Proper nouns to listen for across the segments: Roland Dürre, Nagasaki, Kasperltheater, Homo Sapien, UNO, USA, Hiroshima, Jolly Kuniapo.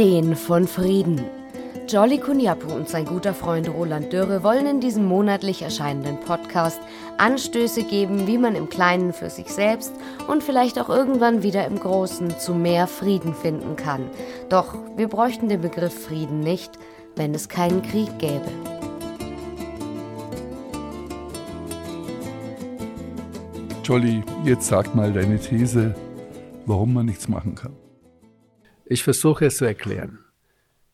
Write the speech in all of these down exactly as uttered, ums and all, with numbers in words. Verstehen von Frieden. Jolly Kuniapo und sein guter Freund Roland Dürre wollen in diesem monatlich erscheinenden Podcast Anstöße geben, wie man im Kleinen für sich selbst und vielleicht auch irgendwann wieder im Großen zu mehr Frieden finden kann. Doch wir bräuchten den Begriff Frieden nicht, wenn es keinen Krieg gäbe. Jolly, jetzt sag mal deine These, warum man nichts machen kann. Ich versuche es zu erklären.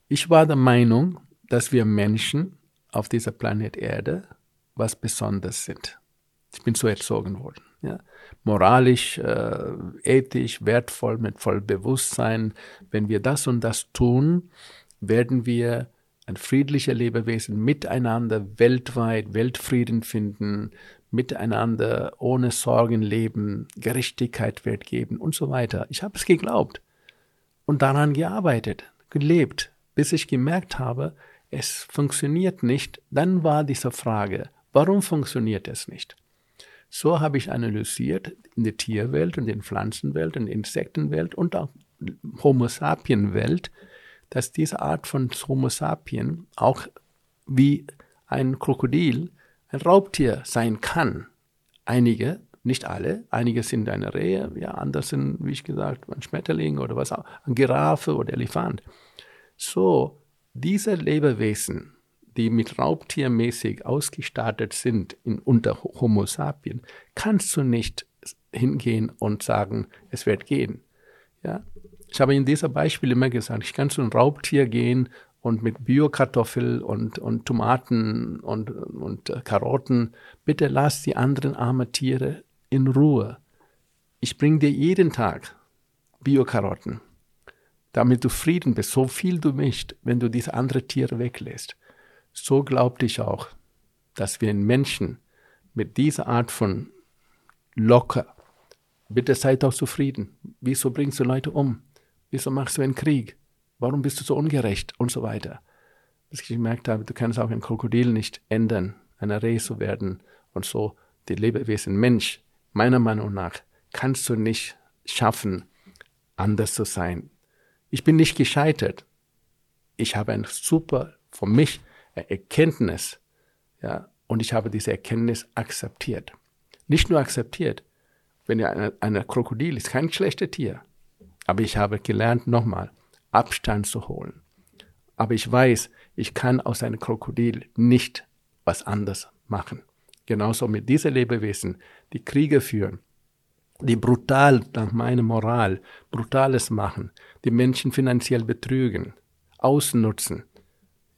Ich war der Meinung, dass wir Menschen auf dieser Planet Erde was Besonderes sind. Ich bin so erzogen worden. Ja. Moralisch, äh, ethisch, wertvoll, mit vollem Bewusstsein. Wenn wir das und das tun, werden wir ein friedlicher Lebewesen miteinander weltweit, Weltfrieden finden, miteinander ohne Sorgen leben, Gerechtigkeit Wert geben und so weiter. Ich habe es geglaubt und daran gearbeitet, gelebt. Bis ich gemerkt habe, es funktioniert nicht, dann war diese Frage, warum funktioniert es nicht? So habe ich analysiert in der Tierwelt und in der Pflanzenwelt und in der Insektenwelt und auch Homo Sapien-Welt, dass diese Art von Homo Sapien auch wie ein Krokodil, ein Raubtier sein kann. Einige, nicht alle, einige sind eine Rehe, ja, andere sind, wie ich gesagt, ein Schmetterling oder was auch, eine Giraffe oder Elefant. So, diese Lebewesen, die mit raubtiermäßig ausgestattet sind in, unter Homo Sapien, kannst du nicht hingehen und sagen, es wird gehen. Ja? Ich habe in diesem Beispiel immer gesagt, ich kann zu einem Raubtier gehen und mit Bio-Kartoffeln und, und Tomaten und, und Karotten, bitte lass die anderen armen Tiere in Ruhe. Ich bringe dir jeden Tag Bio-Karotten, damit du Frieden bist, so viel du möchtest, wenn du diese anderen Tiere weglässt. So glaubte ich auch, dass wir Menschen mit dieser Art von locker, bitte seid auch zufrieden, wieso bringst du Leute um, wieso machst du einen Krieg, warum bist du so ungerecht und so weiter. Bis ich gemerkt habe, du kannst auch ein Krokodil nicht ändern, eine Rehe zu werden und so, die Lebewesen Mensch, meiner Meinung nach, kannst du nicht schaffen, anders zu sein. Ich bin nicht gescheitert. Ich habe ein super, für mich, Erkenntnis. Ja, und ich habe diese Erkenntnis akzeptiert. Nicht nur akzeptiert. Wenn ja eine, eine Krokodil ist, kein schlechtes Tier. Aber ich habe gelernt, nochmal, Abstand zu holen. Aber ich weiß, ich kann aus einem Krokodil nicht was anderes machen. Genauso mit diesen Lebewesen, die Kriege führen, die brutal nach meiner Moral Brutales machen, die Menschen finanziell betrügen, ausnutzen,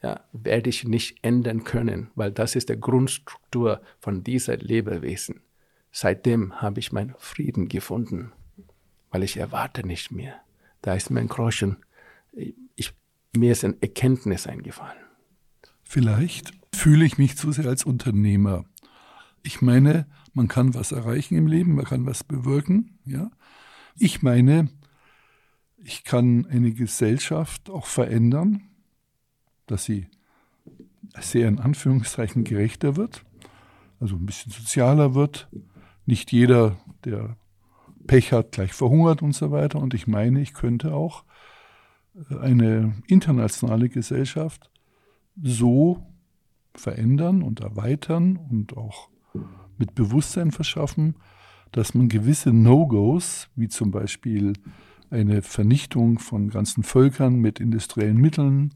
ja, werde ich nicht ändern können, weil das ist die Grundstruktur von dieser Lebewesen. Seitdem habe ich meinen Frieden gefunden, weil ich erwarte nicht mehr. Da ist mein Groschen, ich, mir ist ein Erkenntnis eingefallen. Vielleicht fühle ich mich zu sehr als Unternehmer. Ich meine, man kann was erreichen im Leben, man kann was bewirken. Ja? Ich meine, ich kann eine Gesellschaft auch verändern, dass sie sehr in Anführungszeichen gerechter wird, also ein bisschen sozialer wird. Nicht jeder, der Pech hat, gleich verhungert und so weiter. Und ich meine, ich könnte auch eine internationale Gesellschaft so verändern und erweitern und auch mit Bewusstsein verschaffen, dass man gewisse No-Gos, wie zum Beispiel eine Vernichtung von ganzen Völkern mit industriellen Mitteln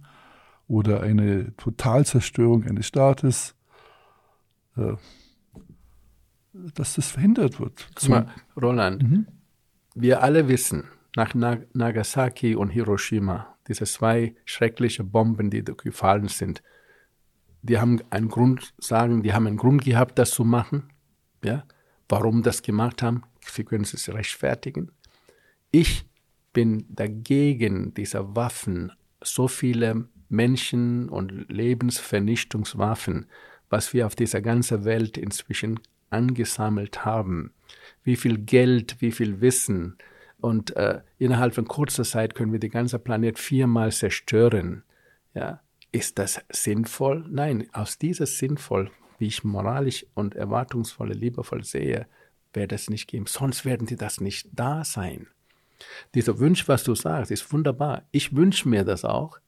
oder eine Totalzerstörung eines Staates, äh, dass das verhindert wird. Mal, Roland, mhm. wir alle wissen, nach Nag- Nagasaki und Hiroshima, diese zwei schrecklichen Bomben, die gefallen sind, die haben einen Grund, sagen, die haben einen Grund gehabt, das zu machen. Ja? Warum das gemacht haben, sie können es rechtfertigen. Ich bin dagegen, diese Waffen, so viele Menschen- und Lebensvernichtungswaffen, was wir auf dieser ganzen Welt inzwischen angesammelt haben. Wie viel Geld, wie viel Wissen. Und äh, innerhalb von kurzer Zeit können wir den ganzen Planet viermal zerstören. Ja. Ist das sinnvoll? Nein, aus dieser sinnvoll, wie ich moralisch und erwartungsvoll, liebevoll sehe, wird es nicht geben. Sonst werden die das nicht da sein. Dieser Wunsch, was du sagst, ist wunderbar. Ich wünsche mir das auch,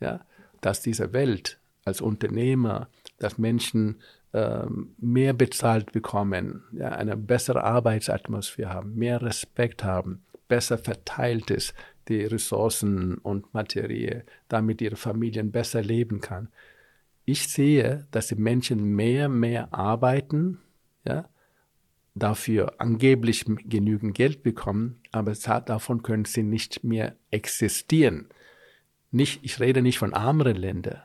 ja, dass diese Welt als Unternehmer, dass Menschen ähm, mehr bezahlt bekommen, ja, eine bessere Arbeitsatmosphäre haben, mehr Respekt haben, besser verteilt ist, die Ressourcen und Materie, damit ihre Familien besser leben kann. Ich sehe, dass die Menschen mehr, mehr arbeiten, ja, dafür angeblich genügend Geld bekommen, aber davon können sie nicht mehr existieren. Nicht, ich rede nicht von armeren Ländern.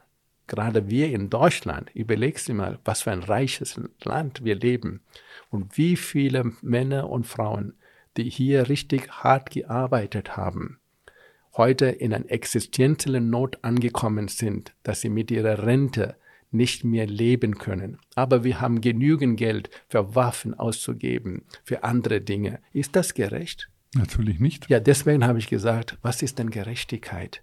Gerade wir in Deutschland, überlegst du mal, was für ein reiches Land wir leben und wie viele Männer und Frauen, die hier richtig hart gearbeitet haben, heute in einer existenziellen Not angekommen sind, dass sie mit ihrer Rente nicht mehr leben können. Aber wir haben genügend Geld für Waffen auszugeben, für andere Dinge. Ist das gerecht? Natürlich nicht. Ja, deswegen habe ich gesagt, was ist denn Gerechtigkeit?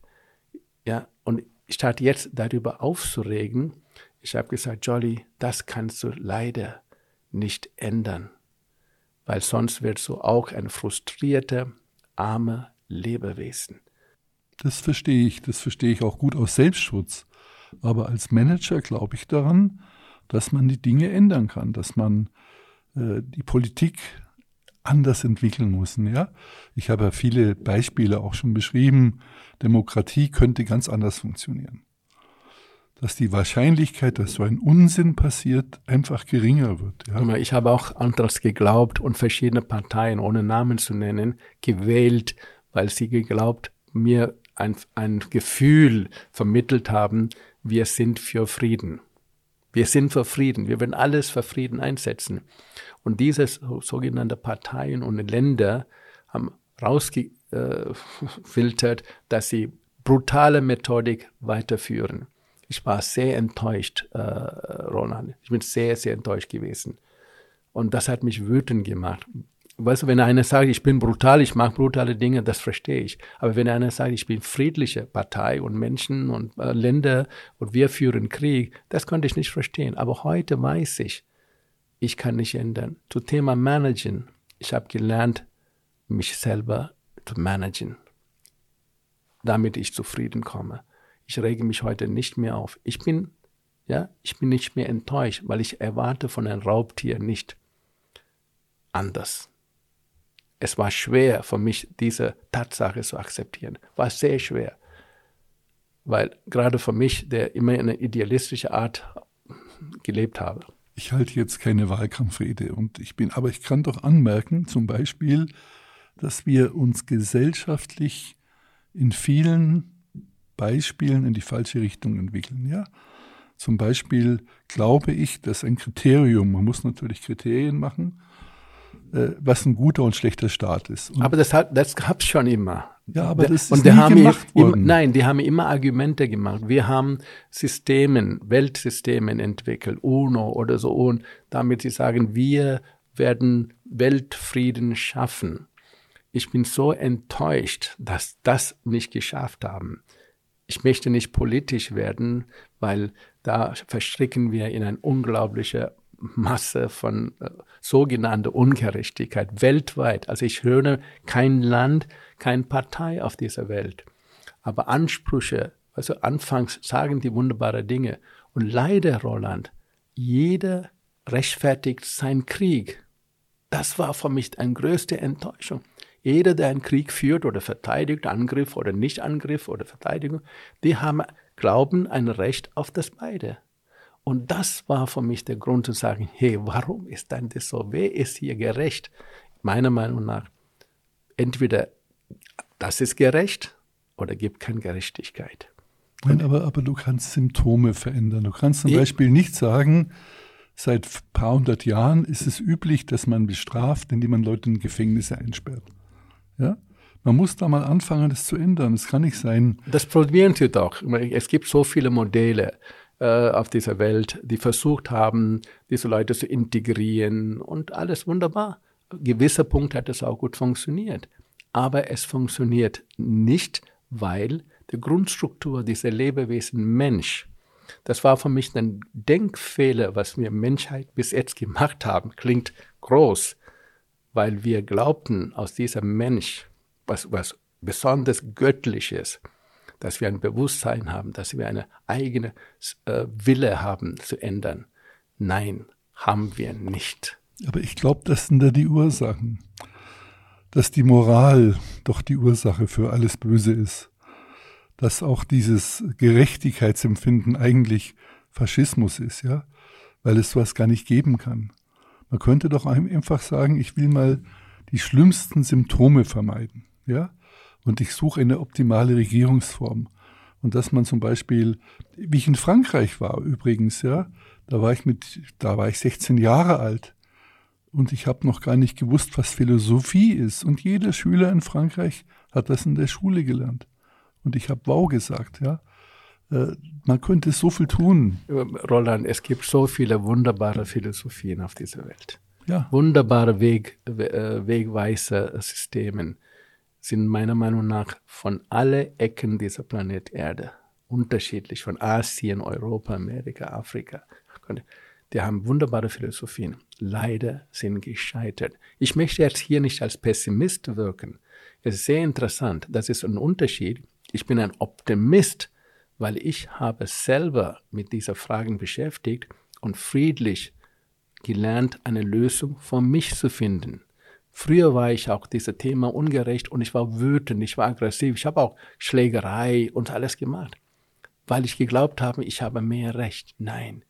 Ja, und statt jetzt darüber aufzuregen, ich habe gesagt, Jolly, das kannst du leider nicht ändern, weil sonst wirst du auch ein frustrierter, armer Lebewesen. Das verstehe ich, das verstehe ich auch gut aus Selbstschutz. Aber als Manager glaube ich daran, dass man die Dinge ändern kann, dass man äh, die Politik anders entwickeln muss. Ja? Ich habe ja viele Beispiele auch schon beschrieben. Demokratie könnte ganz anders funktionieren. Dass die Wahrscheinlichkeit, dass so ein Unsinn passiert, einfach geringer wird. Ja? Ich habe auch anderes geglaubt und verschiedene Parteien, ohne Namen zu nennen, gewählt, weil sie geglaubt, mir ein, ein Gefühl vermittelt haben, wir sind für Frieden. Wir sind für Frieden. Wir werden alles für Frieden einsetzen. Und diese sogenannten Parteien und Länder haben rausgefiltert, dass sie brutale Methodik weiterführen. Ich war sehr enttäuscht, äh, Roland. Ich bin sehr, sehr enttäuscht gewesen. Und das hat mich wütend gemacht. Weißt du, wenn einer sagt, ich bin brutal, ich mache brutale Dinge, das verstehe ich. Aber wenn einer sagt, ich bin friedliche Partei und Menschen und äh, Länder und wir führen Krieg, das konnte ich nicht verstehen. Aber heute weiß ich, ich kann nicht ändern. Zum Thema Managen. Ich habe gelernt, mich selber zu managen, damit ich zufrieden komme. Ich rege mich heute nicht mehr auf. Ich bin, ja, ich bin nicht mehr enttäuscht, weil ich erwarte von einem Raubtier nicht anders. Es war schwer für mich, diese Tatsache zu akzeptieren. War sehr schwer. Weil gerade für mich, der immer eine idealistische Art gelebt habe. Ich halte jetzt keine Wahlkampfrede. Und ich bin, aber ich kann doch anmerken, zum Beispiel, dass wir uns gesellschaftlich in vielen Beispielen in die falsche Richtung entwickeln. Ja? Zum Beispiel glaube ich, dass ein Kriterium, man muss natürlich Kriterien machen, was ein guter und schlechter Staat ist. Und aber das, hat, das gab es schon immer. Ja, aber das ist und nie haben gemacht worden. Im, nein, die haben immer Argumente gemacht. Wir haben Systemen, Weltsystemen entwickelt, UNO oder so, und damit sie sagen, wir werden Weltfrieden schaffen. Ich bin so enttäuscht, dass das nicht geschafft haben. Ich möchte nicht politisch werden, weil da verstricken wir in ein unglaublicher Masse von äh, sogenannter Ungerechtigkeit weltweit. Also ich höre kein Land, keine Partei auf dieser Welt. Aber Ansprüche, also anfangs sagen die wunderbare Dinge. Und leider, Roland, jeder rechtfertigt seinen Krieg. Das war für mich eine größte Enttäuschung. Jeder, der einen Krieg führt oder verteidigt, Angriff oder Nicht-Angriff oder Verteidigung, die haben, glauben, ein Recht auf das beide. Und das war für mich der Grund zu sagen, hey, warum ist denn das so? Wer ist hier gerecht? Meiner Meinung nach, entweder das ist gerecht oder gibt keine Gerechtigkeit. Nein, aber, aber du kannst Symptome verändern. Du kannst zum Beispiel nicht sagen, seit ein paar hundert Jahren ist es üblich, dass man bestraft, indem man Leute in Gefängnisse einsperrt. Ja? Man muss da mal anfangen, das zu ändern. Das kann nicht sein. Das probieren sie doch. Es gibt so viele Modelle auf dieser Welt, die versucht haben, diese Leute zu integrieren und alles wunderbar. Gewisser Punkt hat es auch gut funktioniert. Aber es funktioniert nicht, weil die Grundstruktur dieser Lebewesen Mensch, das war für mich ein Denkfehler, was wir Menschheit bis jetzt gemacht haben, klingt groß, weil wir glaubten, aus diesem Mensch, was, was besonders Göttliches, dass wir ein Bewusstsein haben, dass wir eine eigene äh, Wille haben zu ändern. Nein, haben wir nicht. Aber ich glaube, das sind da die Ursachen. Dass die Moral doch die Ursache für alles Böse ist. Dass auch dieses Gerechtigkeitsempfinden eigentlich Faschismus ist, ja, weil es sowas gar nicht geben kann. Man könnte doch einfach sagen, ich will mal die schlimmsten Symptome vermeiden, ja, und ich suche eine optimale Regierungsform. Und dass man zum Beispiel, wie ich in Frankreich war übrigens, ja, da war ich mit, da war ich sechzehn Jahre alt. Und ich habe noch gar nicht gewusst, was Philosophie ist. Und jeder Schüler in Frankreich hat das in der Schule gelernt. Und ich habe wow gesagt, ja. Äh, man könnte so viel tun. Roland, es gibt so viele wunderbare Philosophien auf dieser Welt. Ja. Wunderbare Weg, äh, Wegweiser Systeme sind meiner Meinung nach von alle Ecken dieser Planet Erde unterschiedlich, von Asien, Europa, Amerika, Afrika. Die haben wunderbare Philosophien. Leider sind gescheitert. Ich möchte jetzt hier nicht als Pessimist wirken. Es ist sehr interessant. Das ist ein Unterschied. Ich bin ein Optimist, weil ich habe selber mit dieser Fragen beschäftigt und friedlich gelernt, eine Lösung für mich zu finden. Früher war ich auch dieses Thema ungerecht und ich war wütend, ich war aggressiv. Ich habe auch Schlägerei und alles gemacht, weil ich geglaubt habe, ich habe mehr Recht. Nein.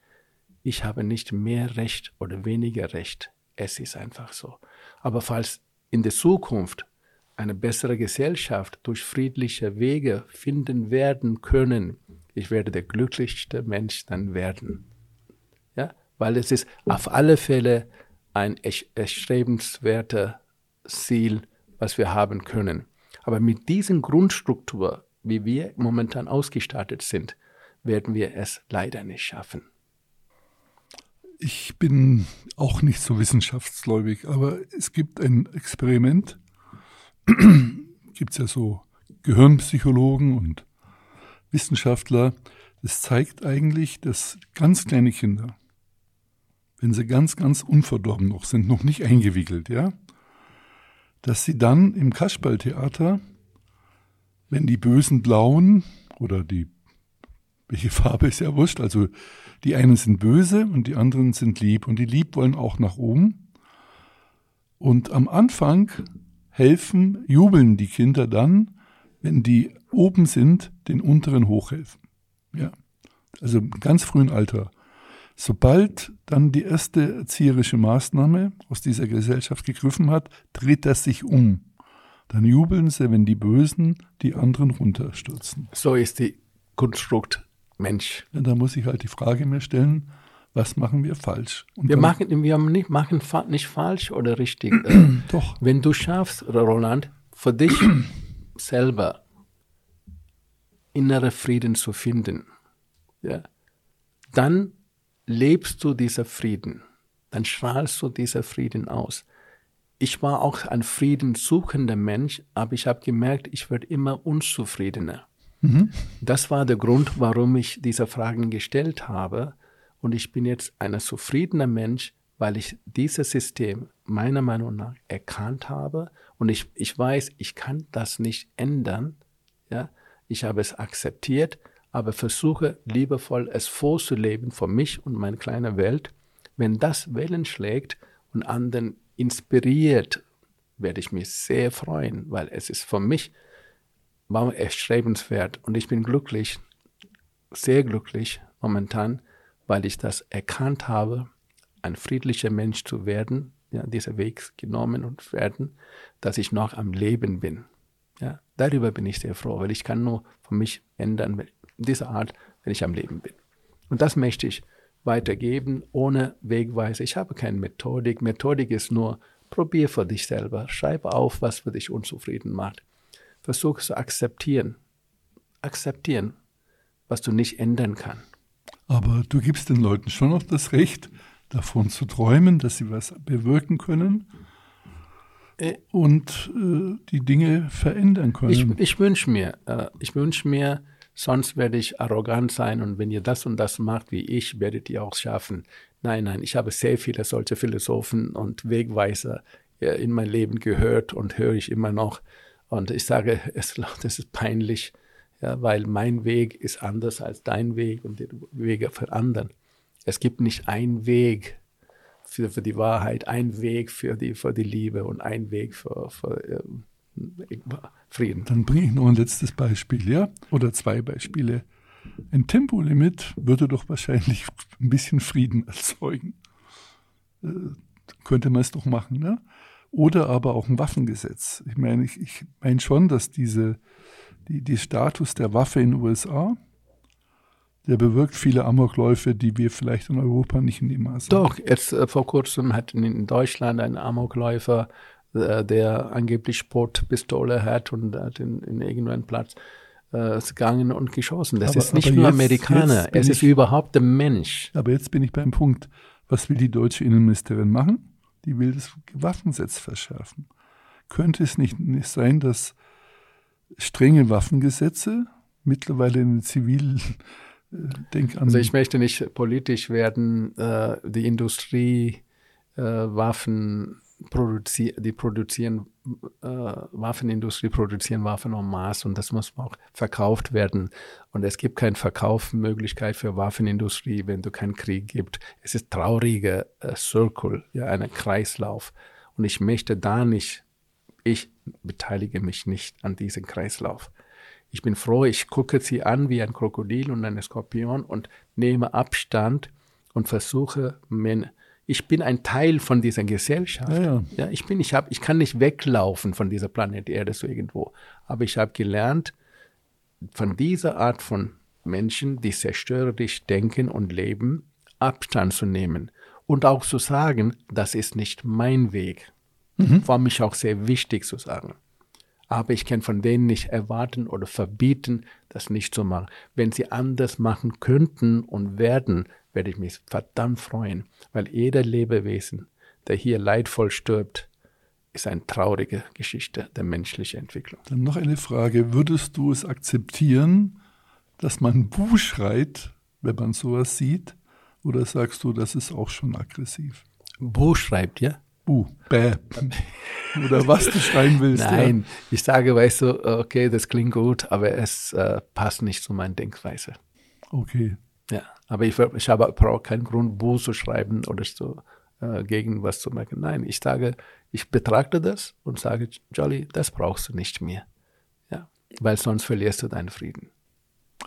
Ich habe nicht mehr Recht oder weniger Recht. Es ist einfach so. Aber falls in der Zukunft eine bessere Gesellschaft durch friedliche Wege finden werden können, ich werde der glücklichste Mensch dann werden. Ja? Weil es ist auf alle Fälle ein erstrebenswertes Ziel, was wir haben können. Aber mit diesen Grundstruktur, wie wir momentan ausgestattet sind, werden wir es leider nicht schaffen. Ich bin auch nicht so wissenschaftsgläubig, aber es gibt ein Experiment, gibt es ja so Gehirnpsychologen und Wissenschaftler, das zeigt eigentlich, dass ganz kleine Kinder, wenn sie ganz, ganz unverdorben noch sind, noch nicht eingewickelt, ja, dass sie dann im Kasperltheater, wenn die bösen Blauen oder die welche Farbe ist ja wurscht, also die einen sind böse und die anderen sind lieb und die lieb wollen auch nach oben. Und am Anfang helfen, jubeln die Kinder dann, wenn die oben sind, den unteren hochhelfen. Ja. Also im ganz frühen Alter. Sobald dann die erste erzieherische Maßnahme aus dieser Gesellschaft gegriffen hat, dreht das sich um. Dann jubeln sie, wenn die Bösen die anderen runterstürzen. So ist die Konstrukt Mensch. Ja, da muss ich halt die Frage mir stellen, was machen wir falsch? Und wir machen, wir nicht, machen fa- nicht falsch oder richtig. Äh, Doch. Wenn du schaffst, Roland, für dich selber innere Frieden zu finden, ja, dann lebst du dieser Frieden. Dann strahlst du dieser Frieden aus. Ich war auch ein friedenssuchender Mensch, aber ich habe gemerkt, ich werde immer unzufriedener. Das war der Grund, warum ich diese Fragen gestellt habe. Und ich bin jetzt ein zufriedener Mensch, weil ich dieses System meiner Meinung nach erkannt habe. Und ich, ich weiß, ich kann das nicht ändern. Ja? Ich habe es akzeptiert, aber versuche liebevoll es vorzuleben für mich und meine kleine Welt. Wenn das Wellen schlägt und anderen inspiriert, werde ich mich sehr freuen, weil es ist für mich war erstrebenswert und ich bin glücklich, sehr glücklich momentan, weil ich das erkannt habe, ein friedlicher Mensch zu werden, ja, dieser Weg genommen und werden, dass ich noch am Leben bin. Ja, darüber bin ich sehr froh, weil ich kann nur für mich ändern, diese Art, wenn ich am Leben bin. Und das möchte ich weitergeben, ohne Wegweiser. Ich habe keine Methodik. Methodik ist nur, probier für dich selber, schreib auf, was für dich unzufrieden macht. Versuch zu akzeptieren. Akzeptieren, was du nicht ändern kannst. Aber du gibst den Leuten schon noch das Recht, davon zu träumen, dass sie was bewirken können äh, und äh, die Dinge verändern können. Ich, ich wünsche mir, äh, ich wünsche mir, sonst werde ich arrogant sein und wenn ihr das und das macht wie ich, werdet ihr auch schaffen. Nein, nein, ich habe sehr viele solche Philosophen und Wegweiser äh, in mein Leben gehört und höre ich immer noch. Und ich sage, es, das ist peinlich, ja, weil mein Weg ist anders als dein Weg und die Wege für anderen. Es gibt nicht einen Weg für, für die Wahrheit, einen Weg für die, für die Liebe und einen Weg für, für äh, Frieden. Dann bringe ich noch ein letztes Beispiel, ja? Oder zwei Beispiele. Ein Tempolimit würde doch wahrscheinlich ein bisschen Frieden erzeugen. Äh, könnte man es doch machen, ne? Oder aber auch ein Waffengesetz. Ich meine, ich, ich meine schon, dass diese, die, die Status der Waffe in den U S A, der bewirkt viele Amokläufe, die wir vielleicht in Europa nicht in dem Maße haben. Doch, jetzt äh, vor kurzem hat in Deutschland ein Amokläufer, äh, der angeblich Sportpistole hat und hat in, in irgendeinem Platz äh, gegangen und geschossen. Das aber, ist nicht nur jetzt, Amerikaner, jetzt es ist ich, überhaupt der Mensch. Aber jetzt bin ich beim Punkt, was will die deutsche Innenministerin machen? Die will das Waffengesetz verschärfen. Könnte es nicht, nicht sein, dass strenge Waffengesetze mittlerweile in den zivilen Denk an. Also ich möchte nicht politisch werden. Die Industrie, Waffen produzi- die produzieren, Waffenindustrie produzieren Waffen en masse und das muss auch verkauft werden. Und es gibt keine Verkaufsmöglichkeit für Waffenindustrie, wenn du keinen Krieg gibt. Es ist trauriger Circle, ja, ein Kreislauf. Und ich möchte da nicht, ich beteilige mich nicht an diesem Kreislauf. Ich bin froh, ich gucke sie an wie ein Krokodil und ein Skorpion und nehme Abstand und versuche, ich bin ein Teil von dieser Gesellschaft. Ja, ja. Ja, ich, bin, ich, hab, ich kann nicht weglaufen von dieser Planet Erde so irgendwo. Aber ich habe gelernt, von dieser Art von Menschen, die zerstörerisch denken und leben, Abstand zu nehmen. Und auch zu sagen, das ist nicht mein Weg. Mhm. War mich auch sehr wichtig zu sagen. Aber ich kann von denen nicht erwarten oder verbieten, das nicht zu machen. Wenn sie anders machen könnten und werden, werde ich mich verdammt freuen. Weil jeder Lebewesen, der hier leidvoll stirbt, ist eine traurige Geschichte der menschlichen Entwicklung. Dann noch eine Frage. Würdest du es akzeptieren, dass man Buh schreit, wenn man sowas sieht? Oder sagst du, das ist auch schon aggressiv? Buh schreibt, ja? Buh, bäh, oder was du schreien willst. Nein, ja. Ich sage, weißt du, okay, das klingt gut, aber es äh, passt nicht zu meiner Denkweise. Okay. Ja, aber ich, ich habe auch keinen Grund, Buh zu schreiben oder zu, äh, gegen was zu merken. Nein, ich sage, ich betrachte das und sage, Jolly, das brauchst du nicht mehr, ja, weil sonst verlierst du deinen Frieden.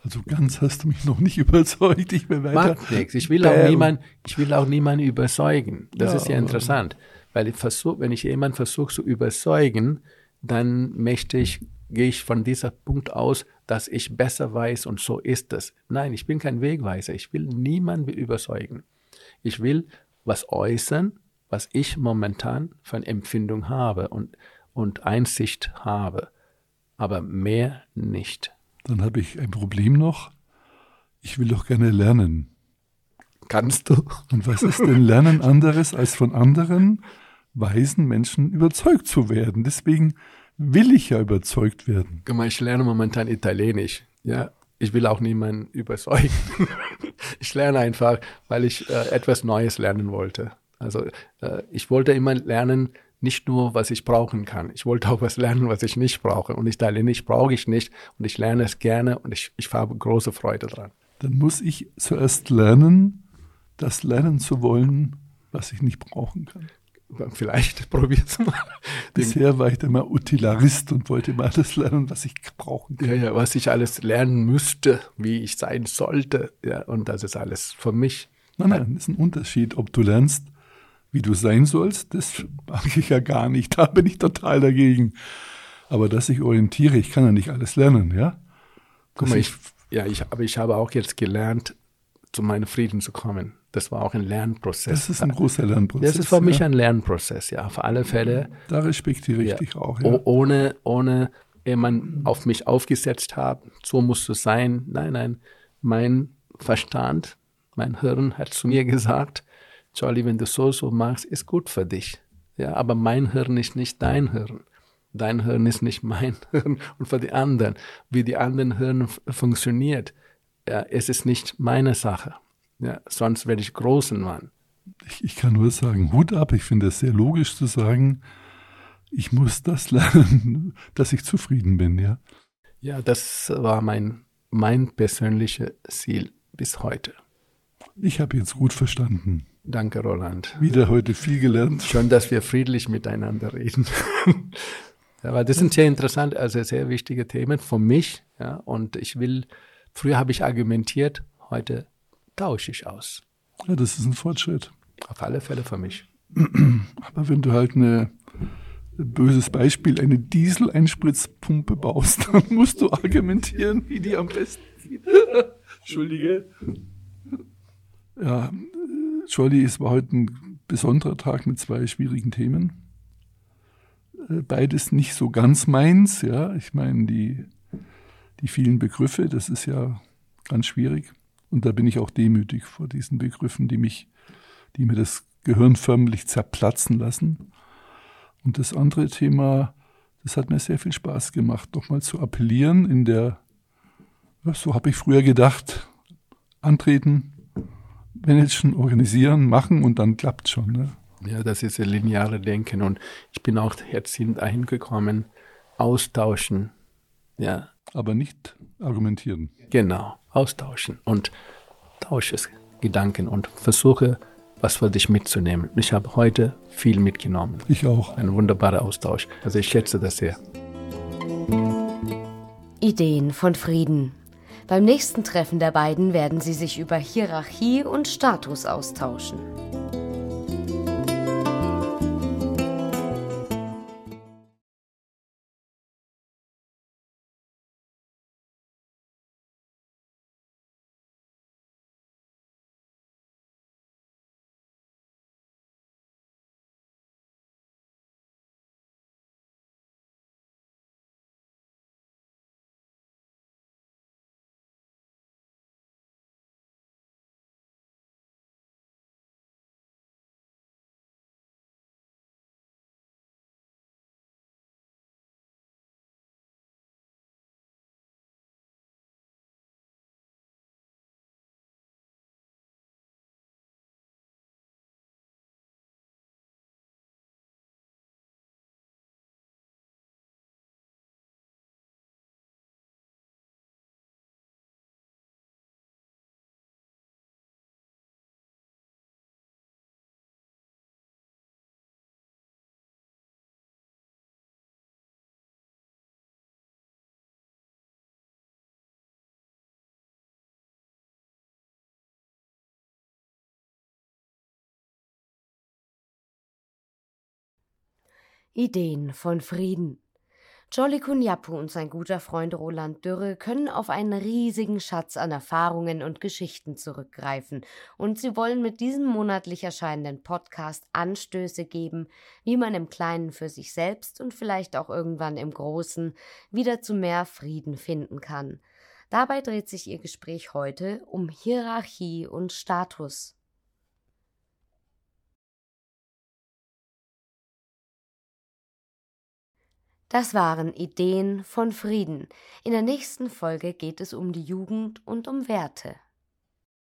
Also ganz hast du mich noch nicht überzeugt. Ich will weiter. Macht nichts. Ich will auch niemanden, ich will auch niemanden überzeugen. Das ja, ist ja interessant. Weil ich versuch, wenn ich jemanden versuche zu überzeugen, dann möchte ich, gehe ich von diesem Punkt aus, dass ich besser weiß und so ist es. Nein, ich bin kein Wegweiser. Ich will niemanden überzeugen. Ich will was äußern, was ich momentan von Empfindung habe und, und Einsicht habe. Aber mehr nicht. Dann habe ich ein Problem noch. Ich will doch gerne lernen. Kannst du. Und was ist denn Lernen anderes, als von anderen weisen Menschen überzeugt zu werden? Deswegen will ich ja überzeugt werden. Guck mal, ich lerne momentan Italienisch. Ja, ich will auch niemanden überzeugen. Ich lerne einfach, weil ich äh, etwas Neues lernen wollte. Also äh, ich wollte immer lernen, nicht nur, was ich brauchen kann. Ich wollte auch was lernen, was ich nicht brauche. Und Italienisch brauche ich nicht. Und ich lerne es gerne und ich, ich habe große Freude dran. Dann muss ich zuerst lernen, das lernen zu wollen, was ich nicht brauchen kann. Vielleicht probier's mal. Bisher war ich dann mal Utilitarist und wollte mal alles lernen, was ich brauchen kann. Ja, ja, was ich alles lernen müsste, wie ich sein sollte. Ja, und das ist alles für mich. Nein, nein, ist ein Unterschied, ob du lernst, wie du sein sollst, das mag ich ja gar nicht. Da bin ich total dagegen. Aber dass ich orientiere, ich kann ja nicht alles lernen, ja? Guck mal, ich, ja, ich, aber ich habe auch jetzt gelernt, zu meinem Frieden zu kommen. Das war auch ein Lernprozess. Das ist ein großer Lernprozess. Das ist für mich ja. ein Lernprozess, ja, auf alle Fälle. Da respektiere ich ja. dich auch, ja. Oh, ohne, ohne jemand auf mich aufgesetzt haben, so musst du sein. Nein, nein, mein Verstand, mein Hirn hat zu mir gesagt, Jolly, wenn du so, so machst, ist gut für dich. Ja, aber mein Hirn ist nicht dein Hirn. Dein Hirn ist nicht mein Hirn und für die anderen. Wie die anderen Hirn funktioniert. Ja, es ist nicht meine Sache, ja, sonst werde ich großen Mann. Ich, ich kann nur sagen, Hut ab, ich finde es sehr logisch zu sagen, ich muss das lernen, dass ich zufrieden bin, ja. Ja, das war mein, mein persönliches Ziel bis heute. Ich habe jetzt gut verstanden. Danke, Roland. Wieder heute viel gelernt. Schön, dass wir friedlich miteinander reden. Aber das sind sehr interessante, also sehr wichtige Themen für mich. Ja, und ich will, früher habe ich argumentiert, heute tausche ich aus. Ja, das ist ein Fortschritt. Auf alle Fälle für mich. Aber wenn du halt eine, böses Beispiel, eine Diesel-Einspritzpumpe baust, dann musst du argumentieren, wie die am besten geht. Entschuldige. Ja, Jolly, es war heute ein besonderer Tag mit zwei schwierigen Themen. Beides nicht so ganz meins, ja. Ich meine, die, die vielen Begriffe, das ist ja ganz schwierig. Und da bin ich auch demütig vor diesen Begriffen, die mich, die mir das Gehirn förmlich zerplatzen lassen. Und das andere Thema, das hat mir sehr viel Spaß gemacht, nochmal zu appellieren in der, so habe ich früher gedacht, antreten, managen, organisieren, machen und dann klappt schon, ne? Ja, das ist ein lineares Denken und ich bin auch jetzt dahin gekommen, austauschen, ja. Aber nicht argumentieren. Genau, austauschen und tausche Gedanken und versuche, was für dich mitzunehmen. Ich habe heute viel mitgenommen. Ich auch. Ein wunderbarer Austausch. Also ich schätze das sehr. Ideen von Frieden. Beim nächsten Treffen der beiden werden sie sich über Hierarchie und Status austauschen. Ideen von Frieden. Jolly Kuniapo und sein guter Freund Roland Dürre können auf einen riesigen Schatz an Erfahrungen und Geschichten zurückgreifen und sie wollen mit diesem monatlich erscheinenden Podcast Anstöße geben, wie man im Kleinen für sich selbst und vielleicht auch irgendwann im Großen wieder zu mehr Frieden finden kann. Dabei dreht sich ihr Gespräch heute um Hierarchie und Status. Das waren Ideen von Frieden. In der nächsten Folge geht es um die Jugend und um Werte.